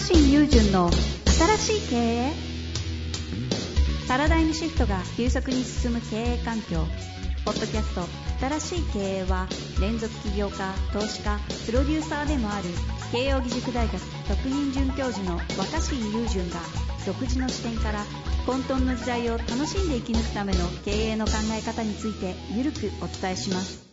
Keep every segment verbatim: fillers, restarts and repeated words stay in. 阪神雄純の新しい経営パラダイムシフトが急速に進む経営環境ポッドキャスト新しい経営は連続起業家、投資家、プロデューサーでもある慶應義塾大学特任准教授の若新雄純が独自の視点から混沌の時代を楽しんで生き抜くための経営の考え方についてゆるくお伝えします。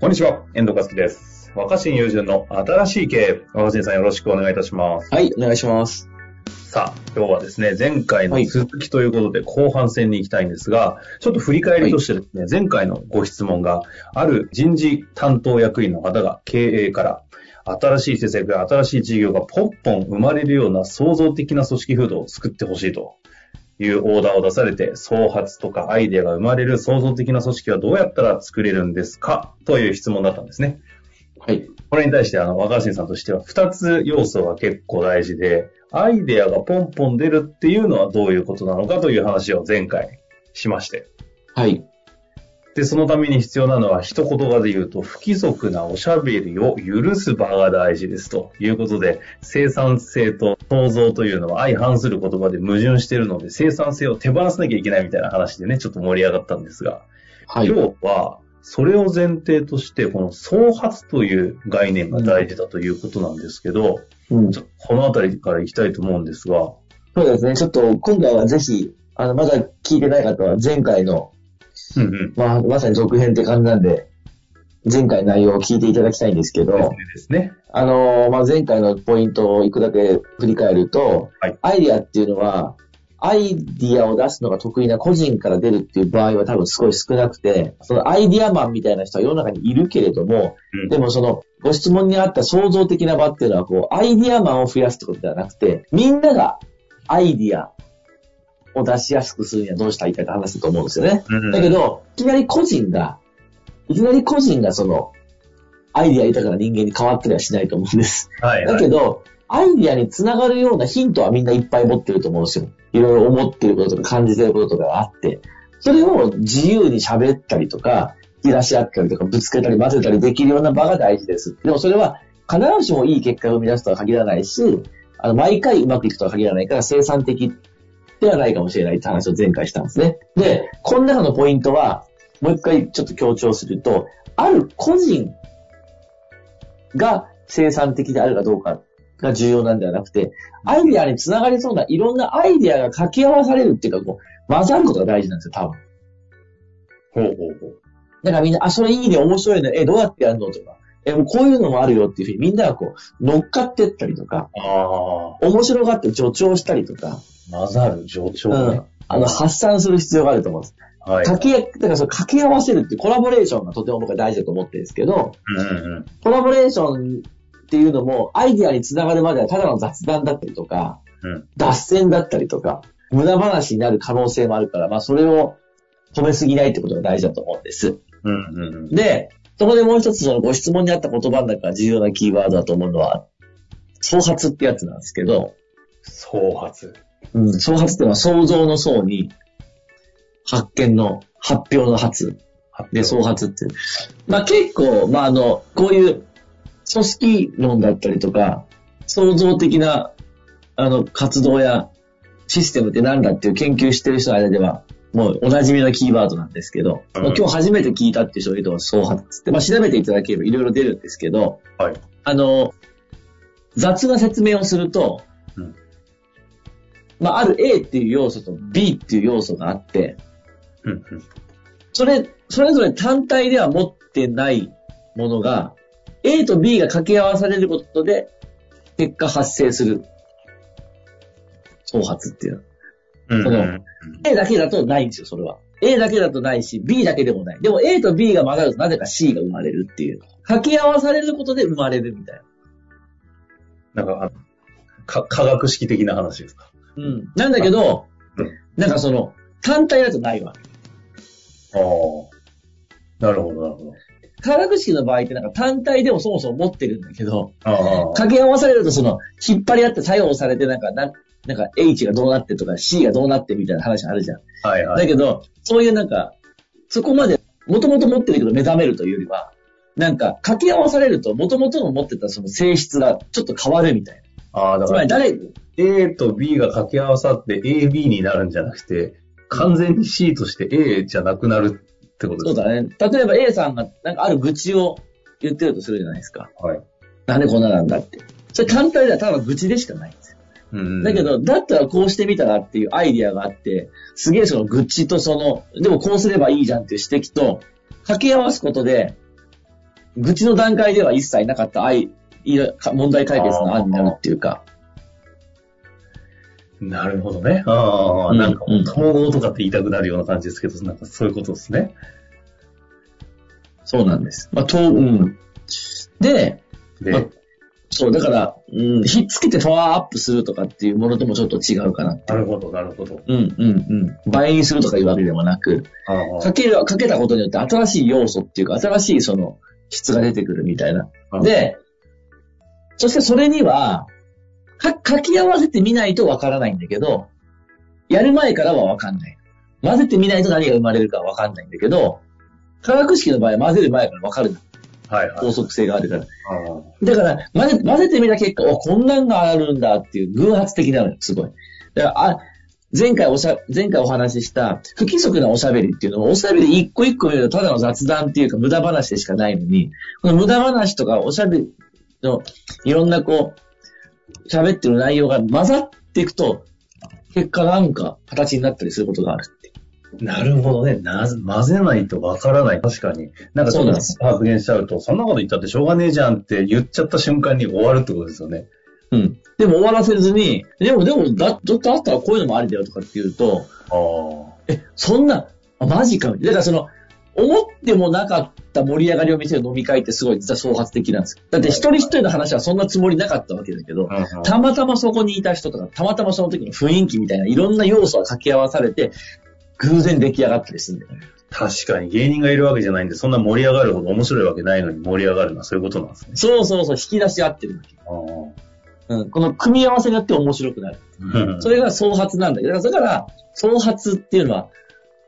こんにちは、遠藤和樹です。若新雄純の新しい経営、若新さんよろしくお願いいたします。はい、お願いします。さあ、今日はですね、前回の続きということで後半戦に行きたいんですが、ちょっと振り返りとしてですね、前回のご質問が、ある人事担当役員の方が経営から新しい施策や新しい事業がポッポン生まれるような創造的な組織風土を作ってほしいというオーダーを出されて、創発とかアイデアが生まれる創造的な組織はどうやったら作れるんですかという質問だったんですね。はい。これに対して、あの、若新さんとしてはふたつ要素が結構大事で、アイデアがポンポン出るっていうのはどういうことなのかという話を前回しまして。はい。で、そのために必要なのは一言葉で言うと、不規則なおしゃべりを許す場が大事ですということで、生産性と創造というのは相反する言葉で矛盾しているので、生産性を手放さなきゃいけないみたいな話でね、ちょっと盛り上がったんですが、はい、今日は、それを前提として、この創発という概念が大事だということなんですけど、うん、ちょっとこのあたりから行きたいと思うんですが。そうですね。ちょっと今回はぜひ、あの、まだ聞いてない方は前回の、うんうん、まあ、まさに続編って感じなんで、前回内容を聞いていただきたいんですけど、ですね、あの、まあ、前回のポイントをいくだけ振り返ると、はい、アイディアっていうのは、アイディアを出すのが得意な個人から出るっていう場合は多分すごい少なくて、そのアイディアマンみたいな人は世の中にいるけれども、うん、でもそのご質問にあった創造的な場っていうのはこう、アイディアマンを増やすってことではなくて、みんながアイディアを出しやすくするにはどうしたらいいかって話だと思うんですよね。うん、だけど、いきなり個人が、いきなり個人がその、アイディア豊かな人間に変わったりはしないと思うんです。はいはい、だけど、アイディアにつながるようなヒントはみんないっぱい持ってると思うんですよ。いろいろ思ってることとか感じてることとかがあって、それを自由に喋ったりとか、照らし合ったりとか、ぶつけたり混ぜたりできるような場が大事です。でもそれは必ずしもいい結果を生み出すとは限らないし、あの、毎回うまくいくとは限らないから生産的ではないかもしれないって話を前回したんですね。で、この中のポイントは、もう一回ちょっと強調すると、ある個人が生産的であるかどうかが重要なんではなくて、アイデアにつながりそうないろんなアイデアが掛け合わされるっていうか、こう、混ざることが大事なんですよ、多分。ほうほうほう。だからみんな、あ、それいいね、面白いね、え、どうやってやるのとか、え、もうこういうのもあるよっていうふうにみんながこう、乗っかってったりとか、あ面白がって助長したりとか。混ざる、助長、ね。うん。あの、発散する必要があると思うんです。はい。掛け、だからその掛け合わせるってコラボレーションがとても僕は大事だと思ってるんですけど、うんうん、コラボレーション、っていうのもアイディアにつながるまではただの雑談だったりとか、うん、脱線だったりとか無駄話になる可能性もあるから、まあ、それを止めすぎないってことが大事だと思うんです、うんうんうん、でそこでもう一つそのご質問にあった言葉の中で重要なキーワードだと思うのは創発ってやつなんですけど、創発、うん、創発ってのは創造の創に発見の発表の発で創発って、まあ、結構、まあ、あのこういう組織論だったりとか、創造的な、あの、活動やシステムって何だっていう研究してる人の間では、もうお馴染みのキーワードなんですけど、うん、今日初めて聞いたっていう人がいると、創発って、まあ、調べていただければいろいろ出るんですけど、はい、あの、雑な説明をすると、うん、まあ、ある A っていう要素と B っていう要素があって、うんうん、それ、それぞれ単体では持ってないものが、A と B が掛け合わされることで、結果発生する。創発っていう。うんうんうん、A だけだとないんですよ、それは。A だけだとないし、B だけでもない。でも A と B が混ざるとなぜか C が生まれるっていう。掛け合わされることで生まれるみたいな。なんか、あの、か、科学式的な話ですか。うん。なんだけど、うん、なんかその、単体だとないわ。ああ。なるほど、なるほど。科学式の場合ってなんか単体でもそもそも持ってるんだけど、掛け合わされるとその引っ張り合って作用されてなんかなんか H がどうなってとか C がどうなってみたいな話あるじゃん。はいはい、だけどそういうなんかそこまでもともと持ってるけど目覚めるというよりは、なんか掛け合わされると元々の持ってたその性質がちょっと変わるみたいな。ああ、だからつまり誰 A と B が掛け合わさって エービー になるんじゃなくて、完全に C として A じゃなくなるってことですか。そうだね。例えば A さんがなんかある愚痴を言ってるとするじゃないですか。はい。なんでこんななんだって。それ単体ではただ愚痴でしかないんですよ。うん、だけど、だったらこうしてみたらっていうアイディアがあって、すげえその愚痴とその、でもこうすればいいじゃんっていう指摘と、掛け合わすことで、愚痴の段階では一切なかった愛、問題解決の案になるっていうか。なるほどね。ああ、なんか統合とかって言いたくなるような感じですけど、うん、なんかそういうことですね。そうなんです。まあ、と、うん。で、でまあそう、だから、うん、ひっつけてパワーアップするとかっていうものともちょっと違うかなって。なるほど、なるほど。うん、うん、うん。倍にするとかいうわけでもなく、かける、かけたことによって新しい要素っていうか、新しいその質が出てくるみたいな。で、そしてそれには、か、かき合わせてみないとわからないんだけど、やる前からはわかんない。混ぜてみないと何が生まれるかわかんないんだけど、化学式の場合は混ぜる前からわかる。はいはい、法則性があるから。だから混ぜ、混ぜてみた結果、お、こんなんがあるんだっていう偶発的なのよ、すごい。だから、あ、前回おしゃ、前回お話しした不規則なおしゃべりっていうのを、おしゃべり一個一個見るとただの雑談っていうか無駄話でしかないのに、この無駄話とかおしゃべりのいろんなこう、喋ってる内容が混ざっていくと、結果なんか形になったりすることがある。なるほどね。なぜ、混ぜないとわからない。確かに。なんかちょっと発言しちゃうと、そんなこと言ったってしょうがねえじゃんって言っちゃった瞬間に終わるってことですよね。うん。でも終わらせずに、でもでも、だ、ちょっとあったらこういうのもありだよとかって言うと、あえ、そんな、あマジか。だからその、思ってもなかった盛り上がりを見せる飲み会ってすごい実は創発的なんですよ。だって一人一人の話はそんなつもりなかったわけだけど、たまたまそこにいた人とか、たまたまその時の雰囲気みたいないろんな要素が掛け合わされて、偶然出来上がったりするんだよね。確かに芸人がいるわけじゃないんで、そんな盛り上がるほど面白いわけないのに盛り上がるのはそういうことなんですね。そうそうそう、引き出し合ってるわけ。あ、うん、この組み合わせによって面白くなる。うん、それが創発なんだけど、だから創発っていうのは、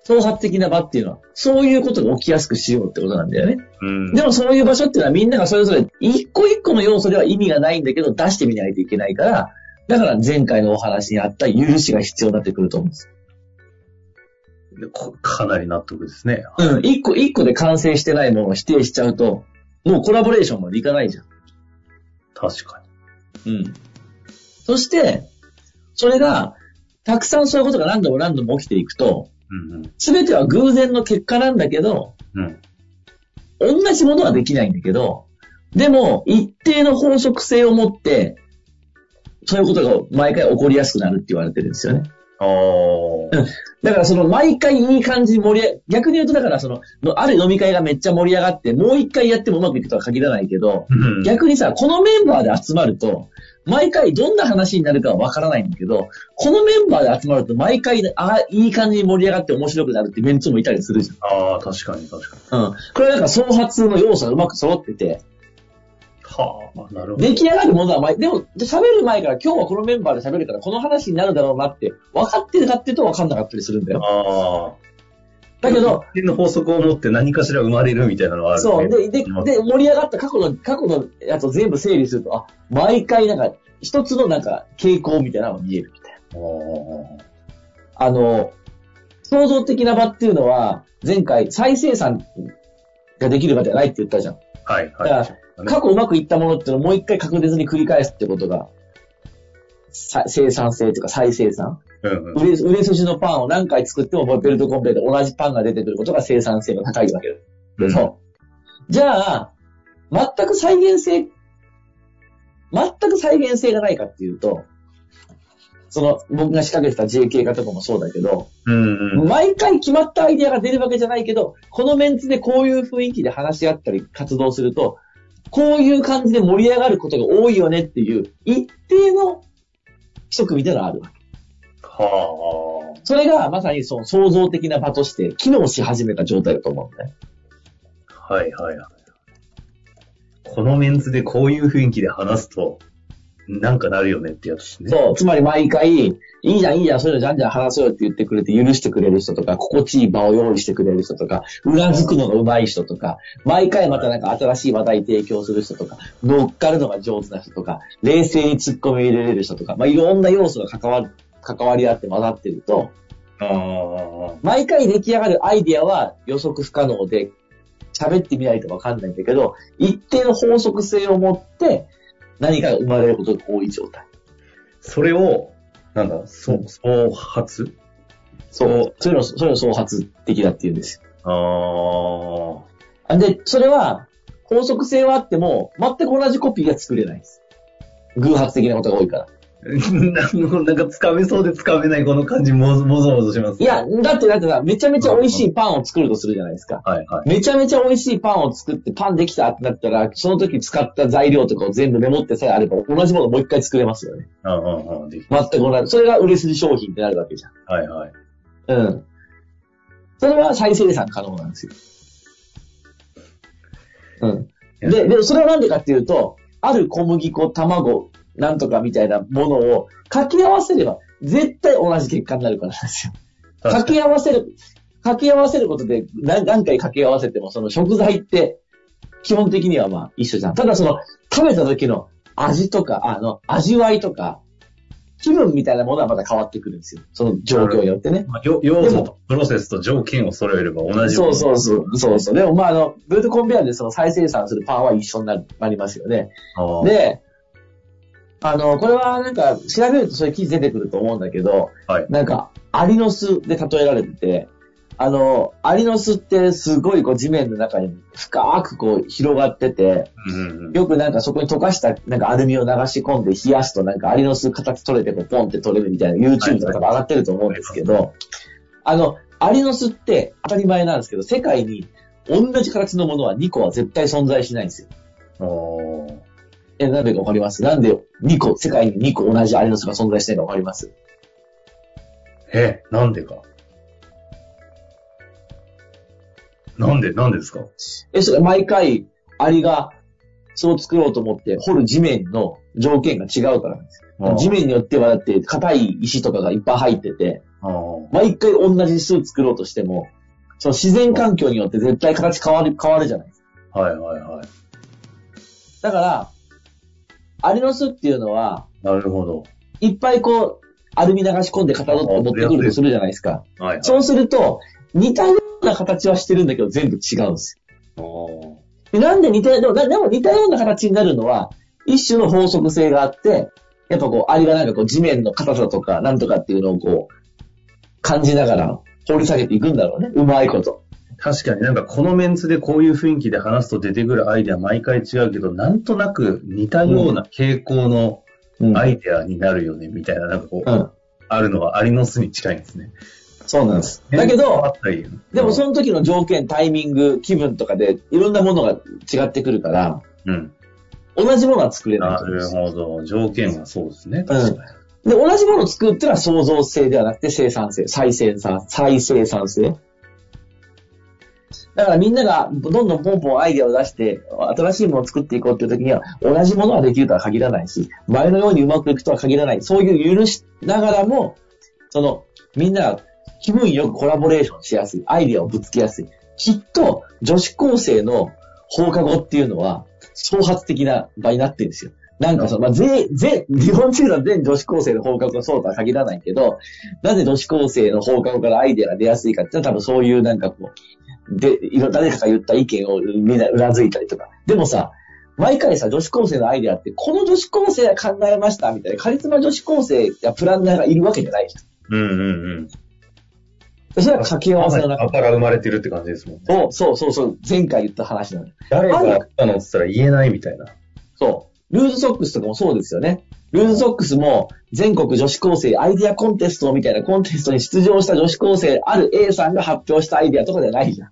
創発的な場っていうのは、そういうことが起きやすくしようってことなんだよね。うん、でもそういう場所っていうのはみんながそれぞれ一個一個の要素では意味がないんだけど、出してみないといけないから、だから前回のお話にあった許しが必要になってくると思うんです。かなり納得ですね。うん。一個一個で完成してないものを否定しちゃうと、もうコラボレーションまでいかないじゃん。確かに。うん。そして、それが、たくさんそういうことが何度も何度も起きていくと、すべ、うんうん、ては偶然の結果なんだけど、うん、同じものはできないんだけど、でも、一定の法則性を持って、そういうことが毎回起こりやすくなるって言われてるんですよね。おー、うん、だからその毎回いい感じに盛り上が、逆に言うとだからその、ある飲み会がめっちゃ盛り上がって、もう一回やってもうまくいくとは限らないけど、うん、逆にさ、このメンバーで集まると、毎回どんな話になるかはわからないんだけど、このメンバーで集まると毎回、あ、いい感じに盛り上がって面白くなるってメンツもいたりするじゃん。ああ、確かに確かに。うん。これはなんか創発の要素がうまく揃ってて、はあ、なるほど。出来上がるものは前、でも、喋る前から今日はこのメンバーで喋るからこの話になるだろうなって、分かってるかっていうと分かんなかったりするんだよ。ああ。だけど、一定の法則を持って何かしら生まれるみたいなのはある、ね。そう。で、で、で、盛り上がった過去の、過去のやつを全部整理すると、あ、毎回なんか、一つのなんか、傾向みたいなのが見えるみたいな。ああ。あの、創造的な場っていうのは、前回、再生産ができる場ではないって言ったじゃん。はい、はい。過去うまくいったものっていうのをもう一回確実に繰り返すってことが、生産性というか再生産。うんうん、売れ、売れ筋のパンを何回作ってもベルトコンベヤーで同じパンが出てくることが生産性が高いわけだけど、うん、じゃあ、全く再現性、全く再現性がないかっていうと、その、僕が仕掛けてた ジェーケー 化とかもそうだけど、うんうん、毎回決まったアイデアが出るわけじゃないけど、このメンツでこういう雰囲気で話し合ったり活動すると、こういう感じで盛り上がることが多いよねっていう、一定の規則みたいなのがあるわけ。はあ。それがまさにその創造的な場として機能し始めた状態だと思うんだよ。はいはいはい。このメンツでこういう雰囲気で話すと、なんかなるよねってやつね。そう。つまり毎回、いいじゃんいいじゃん、そういうのじゃんじゃん話そうよって言ってくれて許してくれる人とか、心地いい場を用意してくれる人とか、裏付くのが上手い人とか、毎回またなんか新しい話題提供する人とか、乗っかるのが上手な人とか、冷静に突っ込み入れれる人とか、まあいろんな要素が関わる、関わり合って混ざってると、あ毎回出来上がるアイディアは予測不可能で、喋ってみないと分かんないんだけど、一定の法則性を持って何かが生まれることが多い状態。それをなんだ、そ創発、そう、それをそれを創発的だって言うんですよ。ああ。で、それは法則性はあっても全く同じコピーが作れないです。偶発的なことが多いから。なんかつかめそうでつかめないこの感じもぞもぞします、ね。いや、だってだってさ、めちゃめちゃ美味しいパンを作るとするじゃないですか。はいはい。めちゃめちゃ美味しいパンを作ってパンできたってなったら、その時使った材料とかを全部メモってさえあれば同じものをもう一回作れますよね。ああ、ああ、できます。全く同じ。それが売れ筋商品ってなるわけじゃん。はいはい。うん。それは再生産可能なんですよ。うん。で、でもそれはなんでかっていうと、ある小麦粉、卵、なんとかみたいなものを掛け合わせれば絶対同じ結果になるからなんですよ。掛け合わせる、掛け合わせることで何回掛け合わせてもその食材って基本的にはまあ一緒じゃん。ただその食べた時の味とか、あの味わいとか気分みたいなものはまた変わってくるんですよ。その状況によってね。まあ、要素とプロセスと条件を揃えれば同じように。そうそうそう。そうそう。でもまああの、ブートコンベアでその再生産するパンは一緒になりますよね。で、あの、これはなんか、調べるとそういう記事出てくると思うんだけど、はい、なんか、アリの巣で例えられてて、あの、アリの巣ってすごいこう地面の中に深くこう広がってて、うんうん、よくなんかそこに溶かしたなんかアルミを流し込んで冷やすとなんかアリの巣形取れてもポンって取れるみたいな YouTube とか上がってると思うんですけど、はいはい、あの、アリの巣って当たり前なんですけど、世界に同じ形のものはにこは絶対存在しないんですよ。おー、え、なんでかわかります？なんでにこ、世界ににこ同じアリの巣が存在してるのかわかります？え、なんでか。なんで、なんでですか？え、それ毎回、アリが、そう作ろうと思って、掘る地面の条件が違うからなんですよ。地面によってはだって、硬い石とかがいっぱい入ってて、あ、毎回同じ巣作ろうとしても、その自然環境によって絶対形変わる、変わるじゃないですか。はいはいはい。だから、アリの巣っていうのは、なるほど。いっぱいこう、アルミ流し込んで型取って持ってくるとするじゃないですか。はい、はい。そうすると、似たような形はしてるんだけど、全部違うんですよ。ああ。なんで似たような、でも、でも似たような形になるのは、一種の法則性があって、やっぱこう、アリがなんかこう、地面の硬さとか、なんとかっていうのをこう、感じながら、掘り下げていくんだろうね。うまいこと。確かになんかこのメンツでこういう雰囲気で話すと出てくるアイデア毎回違うけど、なんとなく似たような傾向のアイデアになるよね、みたいな、なんかこう、うん、あるのはアリの巣に近いんですね。そうなんです。だけど、でもその時の条件、タイミング、気分とかでいろんなものが違ってくるから、うん、同じものは作れない。なるほど。条件はそうですね。確かに。うん、で、同じものを作るってのは創造性ではなくて生産性、再生産、再生産性。だからみんながどんどんポンポンアイデアを出して新しいものを作っていこうっていう時には同じものはできるとは限らないし、前のようにうまくいくとは限らない。そういう許しながらも、そのみんなが気分よくコラボレーションしやすい、アイデアをぶつけやすい。きっと女子高生の放課後っていうのは創発的な場になってるんですよ。なんかその、まあ、全、全、日本人は全女子高生の放課後がそうとは限らないけど、なぜ女子高生の放課後からアイデアが出やすいかっていうのは多分そういうなんかこう、で、誰かが言った意見をみんなうなずいたりとか。でもさ、毎回さ、女子高生のアイデアって、この女子高生が考えましたみたいな、カリスマ女子高生やプランナーがいるわけじゃないじゃん。うんうんうん。それは掛け合わせの中。あから生まれてるって感じですもんね。そうそうそうそう。前回言った話なの。誰がやったのって言ったら言えないみたいな。そう。ルーズソックスとかもそうですよね。ルーズソックスも全国女子高生アイデアコンテストみたいなコンテストに出場した女子高生ある A さんが発表したアイデアとかじゃないじゃん。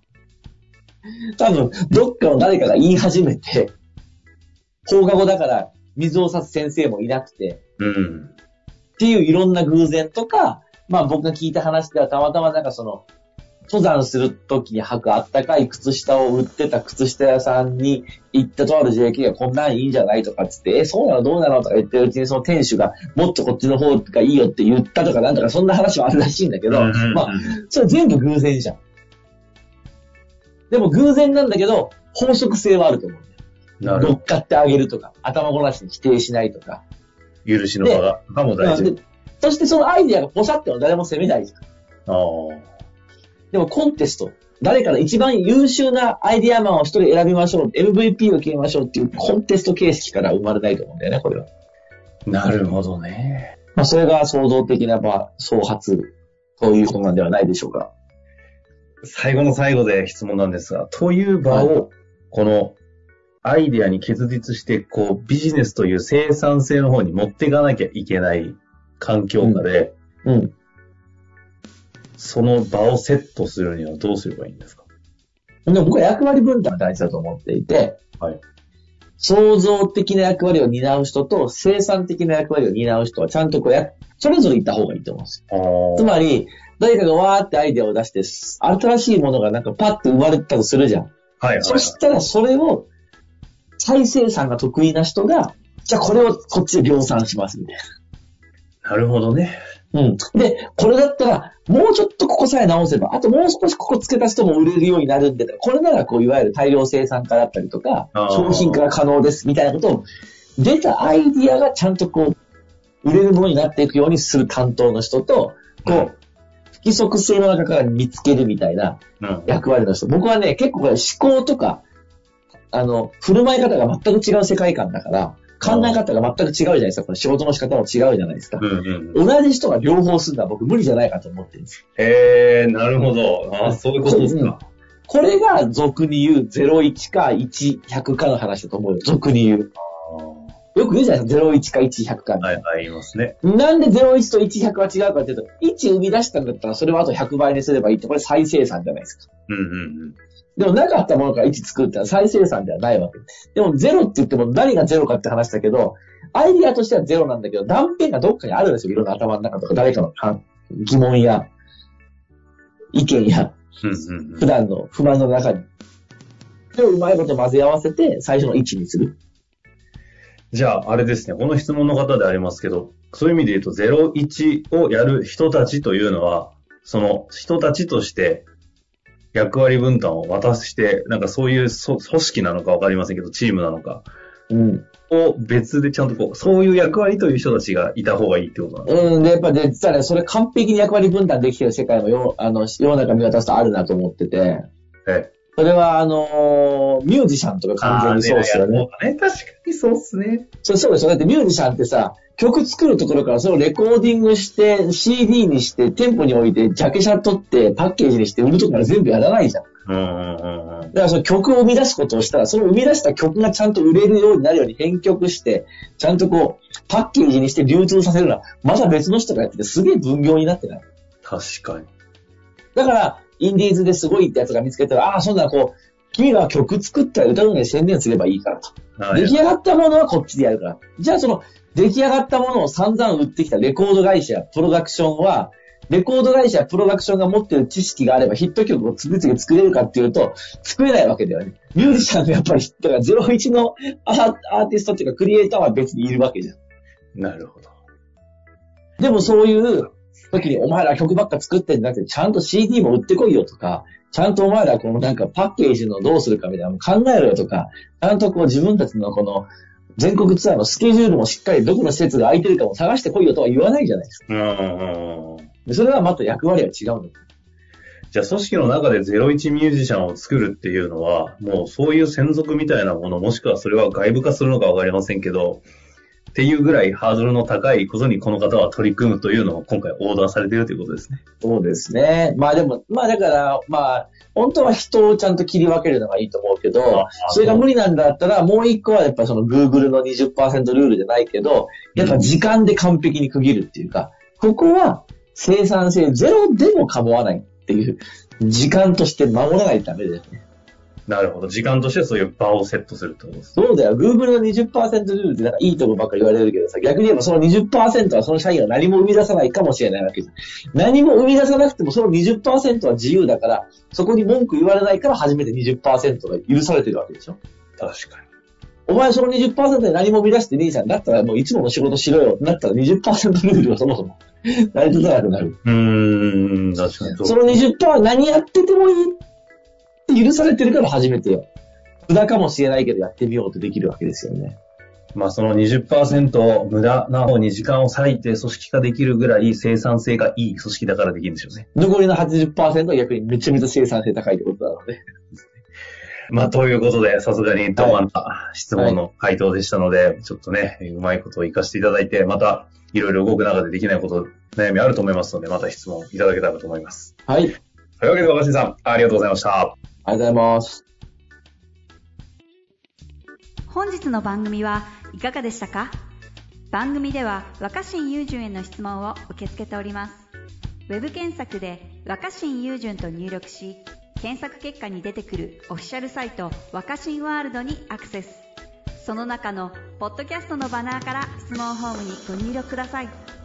多分、どっかの誰かが言い始めて、放課後だから水を差す先生もいなくて、うん、っていういろんな偶然とか、まあ僕が聞いた話ではたまたまなんかその、登山するときに履くあったかい靴下を売ってた靴下屋さんに行ったとある ジェーケー がこんなんいいんじゃないとかっつって、え、そうなのどうなのとか言ってるうちにその店主がもっとこっちの方がいいよって言ったとかなんとかそんな話はあるらしいんだけど、まあ、それ全部偶然じゃん。でも偶然なんだけど、法則性はあると思う。なるほど。乗っかってあげるとか、頭ごなしに否定しないとか。許しの場が、かも大事。そしてそのアイディアがポシャっても誰も責めないじゃん。ああ。でもコンテスト、誰から一番優秀なアイディアマンを一人選びましょう、エムブイピー を決めましょうっていうコンテスト形式から生まれないと思うんだよね、これは。なるほどね。まあそれが創造的な、まあ、創発ということなんではないでしょうか。最後の最後で質問なんですが、という場を、このアイディアに結実して、こうビジネスという生産性の方に持っていかなきゃいけない環境下で、うん、うんその場をセットするにはどうすればいいんですか？でも僕は役割分担が大事だと思っていて、はい、創造的な役割を担う人と生産的な役割を担う人はちゃんとこうやそれぞれいった方がいいと思うんですよ。つまり誰かがわーってアイデアを出して新しいものがなんかパッと生まれたとするじゃん、はいはいはい、そしたらそれを再生産が得意な人がじゃあこれをこっちで量産しますみたいな。なるほどね。うん。で、これだったら、もうちょっとここさえ直せば、あともう少しここ付け足しても売れるようになるんで、これならこう、いわゆる大量生産化だったりとか、商品化が可能です、みたいなことを、出たアイディアがちゃんとこう、売れるものになっていくようにする担当の人と、こう、うん、不規則性の中から見つけるみたいな役割の人。僕はね、結構これ思考とか、あの、振る舞い方が全く違う世界観だから、考え方が全く違うじゃないですか。これ仕事の仕方も違うじゃないですか、うんうんうん。同じ人が両方するのは僕無理じゃないかと思ってるんですよ。へー、なるほど。あ、うん、そういうことですか、うん。これが俗に言うゼロイチかいち、ひゃくかの話だと思うよ。俗に言う。よく言うじゃないですか。ゼロイチかいち、ひゃくか。はいはい、言いますね。なんでゼロイチといち、ひゃくは違うかっていうと、いち生み出したんだったらそれをあとひゃくばいにすればいいって、これ再生産じゃないですか。うんうんうん。でもなかったものからいち作るってのは再生産ではないわけ。でもゼロって言っても何がゼロかって話だけど、アイディアとしてはゼロなんだけど、断片がどっかにあるんですよ。いろんな頭の中とか、誰かの疑問や、意見や、普段の不満の中に。でもうまいこと混ぜ合わせて、最初のいちにする。じゃあ、あれですね。この質問の方でありますけど、そういう意味で言うと、ゼロイチをやる人たちというのは、その人たちとして、役割分担を渡して、なんかそういう組織なのかわかりませんけど、チームなのか、うん、を別でちゃんとこう、そういう役割という人たちがいた方がいいってことなんですか？うん、で、やっぱね、実はね、それ完璧に役割分担できてる世界もよ、あの、世の中見渡すとあるなと思ってて、はい、それはあのー、ミュージシャンとか完全にそうっすよね。あね、確かにそうっすね。そうそうですよ。だってミュージシャンってさ、曲作るところからそれをレコーディングして シーディー にして店舗に置いてジャケ写撮ってパッケージにして売るところから全部やらないじゃん。うんうんうん。だからその曲を生み出すことをしたらその生み出した曲がちゃんと売れるようになるように編曲してちゃんとこうパッケージにして流通させるのはまた別の人がやっててすげえ分業になってない。確かに。だからインディーズですごいってやつが見つけたらああそんなこう君らは曲作ったら歌うのに専念すればいいからと。出来上がったものはこっちでやるから。じゃあその出来上がったものを散々売ってきたレコード会社、プロダクションは、レコード会社、プロダクションが持っている知識があればヒット曲を次々作れるかっていうと、作れないわけだよね。ミュージシャンのやっぱり、だからゼロイチのアーティストっていうかクリエイターは別にいるわけじゃん。なるほど。でもそういう時にお前ら曲ばっか作ってんじゃなくて、ちゃんと シーディー も売ってこいよとか、ちゃんとお前らこのなんかパッケージのどうするかみたいなの考えろよとか、ちゃんとこう自分たちのこの、全国ツアーのスケジュールもしっかりどこの施設が空いてるかも探してこいよとは言わないじゃないですか。うんうん、それはまた役割は違うんだ。じゃあ組織の中でゼロイチミュージシャンを作るっていうのは、もうそういう専属みたいなもの、もしくはそれは外部化するのかわかりませんけど、っていうぐらいハードルの高いことにこの方は取り組むというのを今回オーダーされているということですね。そうですね。まあでも、まあだから、まあ、本当は人をちゃんと切り分けるのがいいと思うけど、それが無理なんだったら、もう一個はやっぱその Google の にじゅっパーセント ルールじゃないけど、やっぱ時間で完璧に区切るっていうか、ここは生産性ゼロでも構わないっていう、時間として守らないためですね。なるほど。時間としてそういう場をセットするってことですね。そうだよ。Google の にじゅっパーセント ルールってなんかいいとこばっかり言われるけどさ、逆に言えばその にじゅっパーセント はその社員は何も生み出さないかもしれないわけです。何も生み出さなくてもその にじゅっパーセント は自由だから、そこに文句言われないから初めて にじゅっパーセント が許されてるわけでしょ。確かに。お前その にじゅっパーセント で何も生み出してねえじゃん。だったらもういつもの仕事しろよ。だったら にじゅっパーセント ルールはそもそも成り立たなくなる。うーん、確かに。その にじゅっパーセント は何やっててもいい。許されてるから初めてよ。無駄かもしれないけどやってみようとできるわけですよね。まあその にじゅっパーセント 無駄な方に時間を割いて組織化できるぐらい生産性がいい組織だからできるんでしょうね。残りの はちじゅっパーセント は逆にめちゃめちゃ生産性高いってことだろうね。まあということで、さすがにど真ん中質問の回答でしたので、はい、ちょっとね、うまいことを活かしていただいて、またいろいろ動く中でできないこと、悩みあると思いますので、また質問いただけたらと思います。はい。というわけで若新さん、ありがとうございました。ありがとうございます。本日の番組はいかがでしたか？番組では若新雄純への質問を受け付けております。ウェブ検索で若新雄純と入力し、検索結果に出てくるオフィシャルサイト若新ワールドにアクセス。その中のポッドキャストのバナーから質問フォームにご入力ください。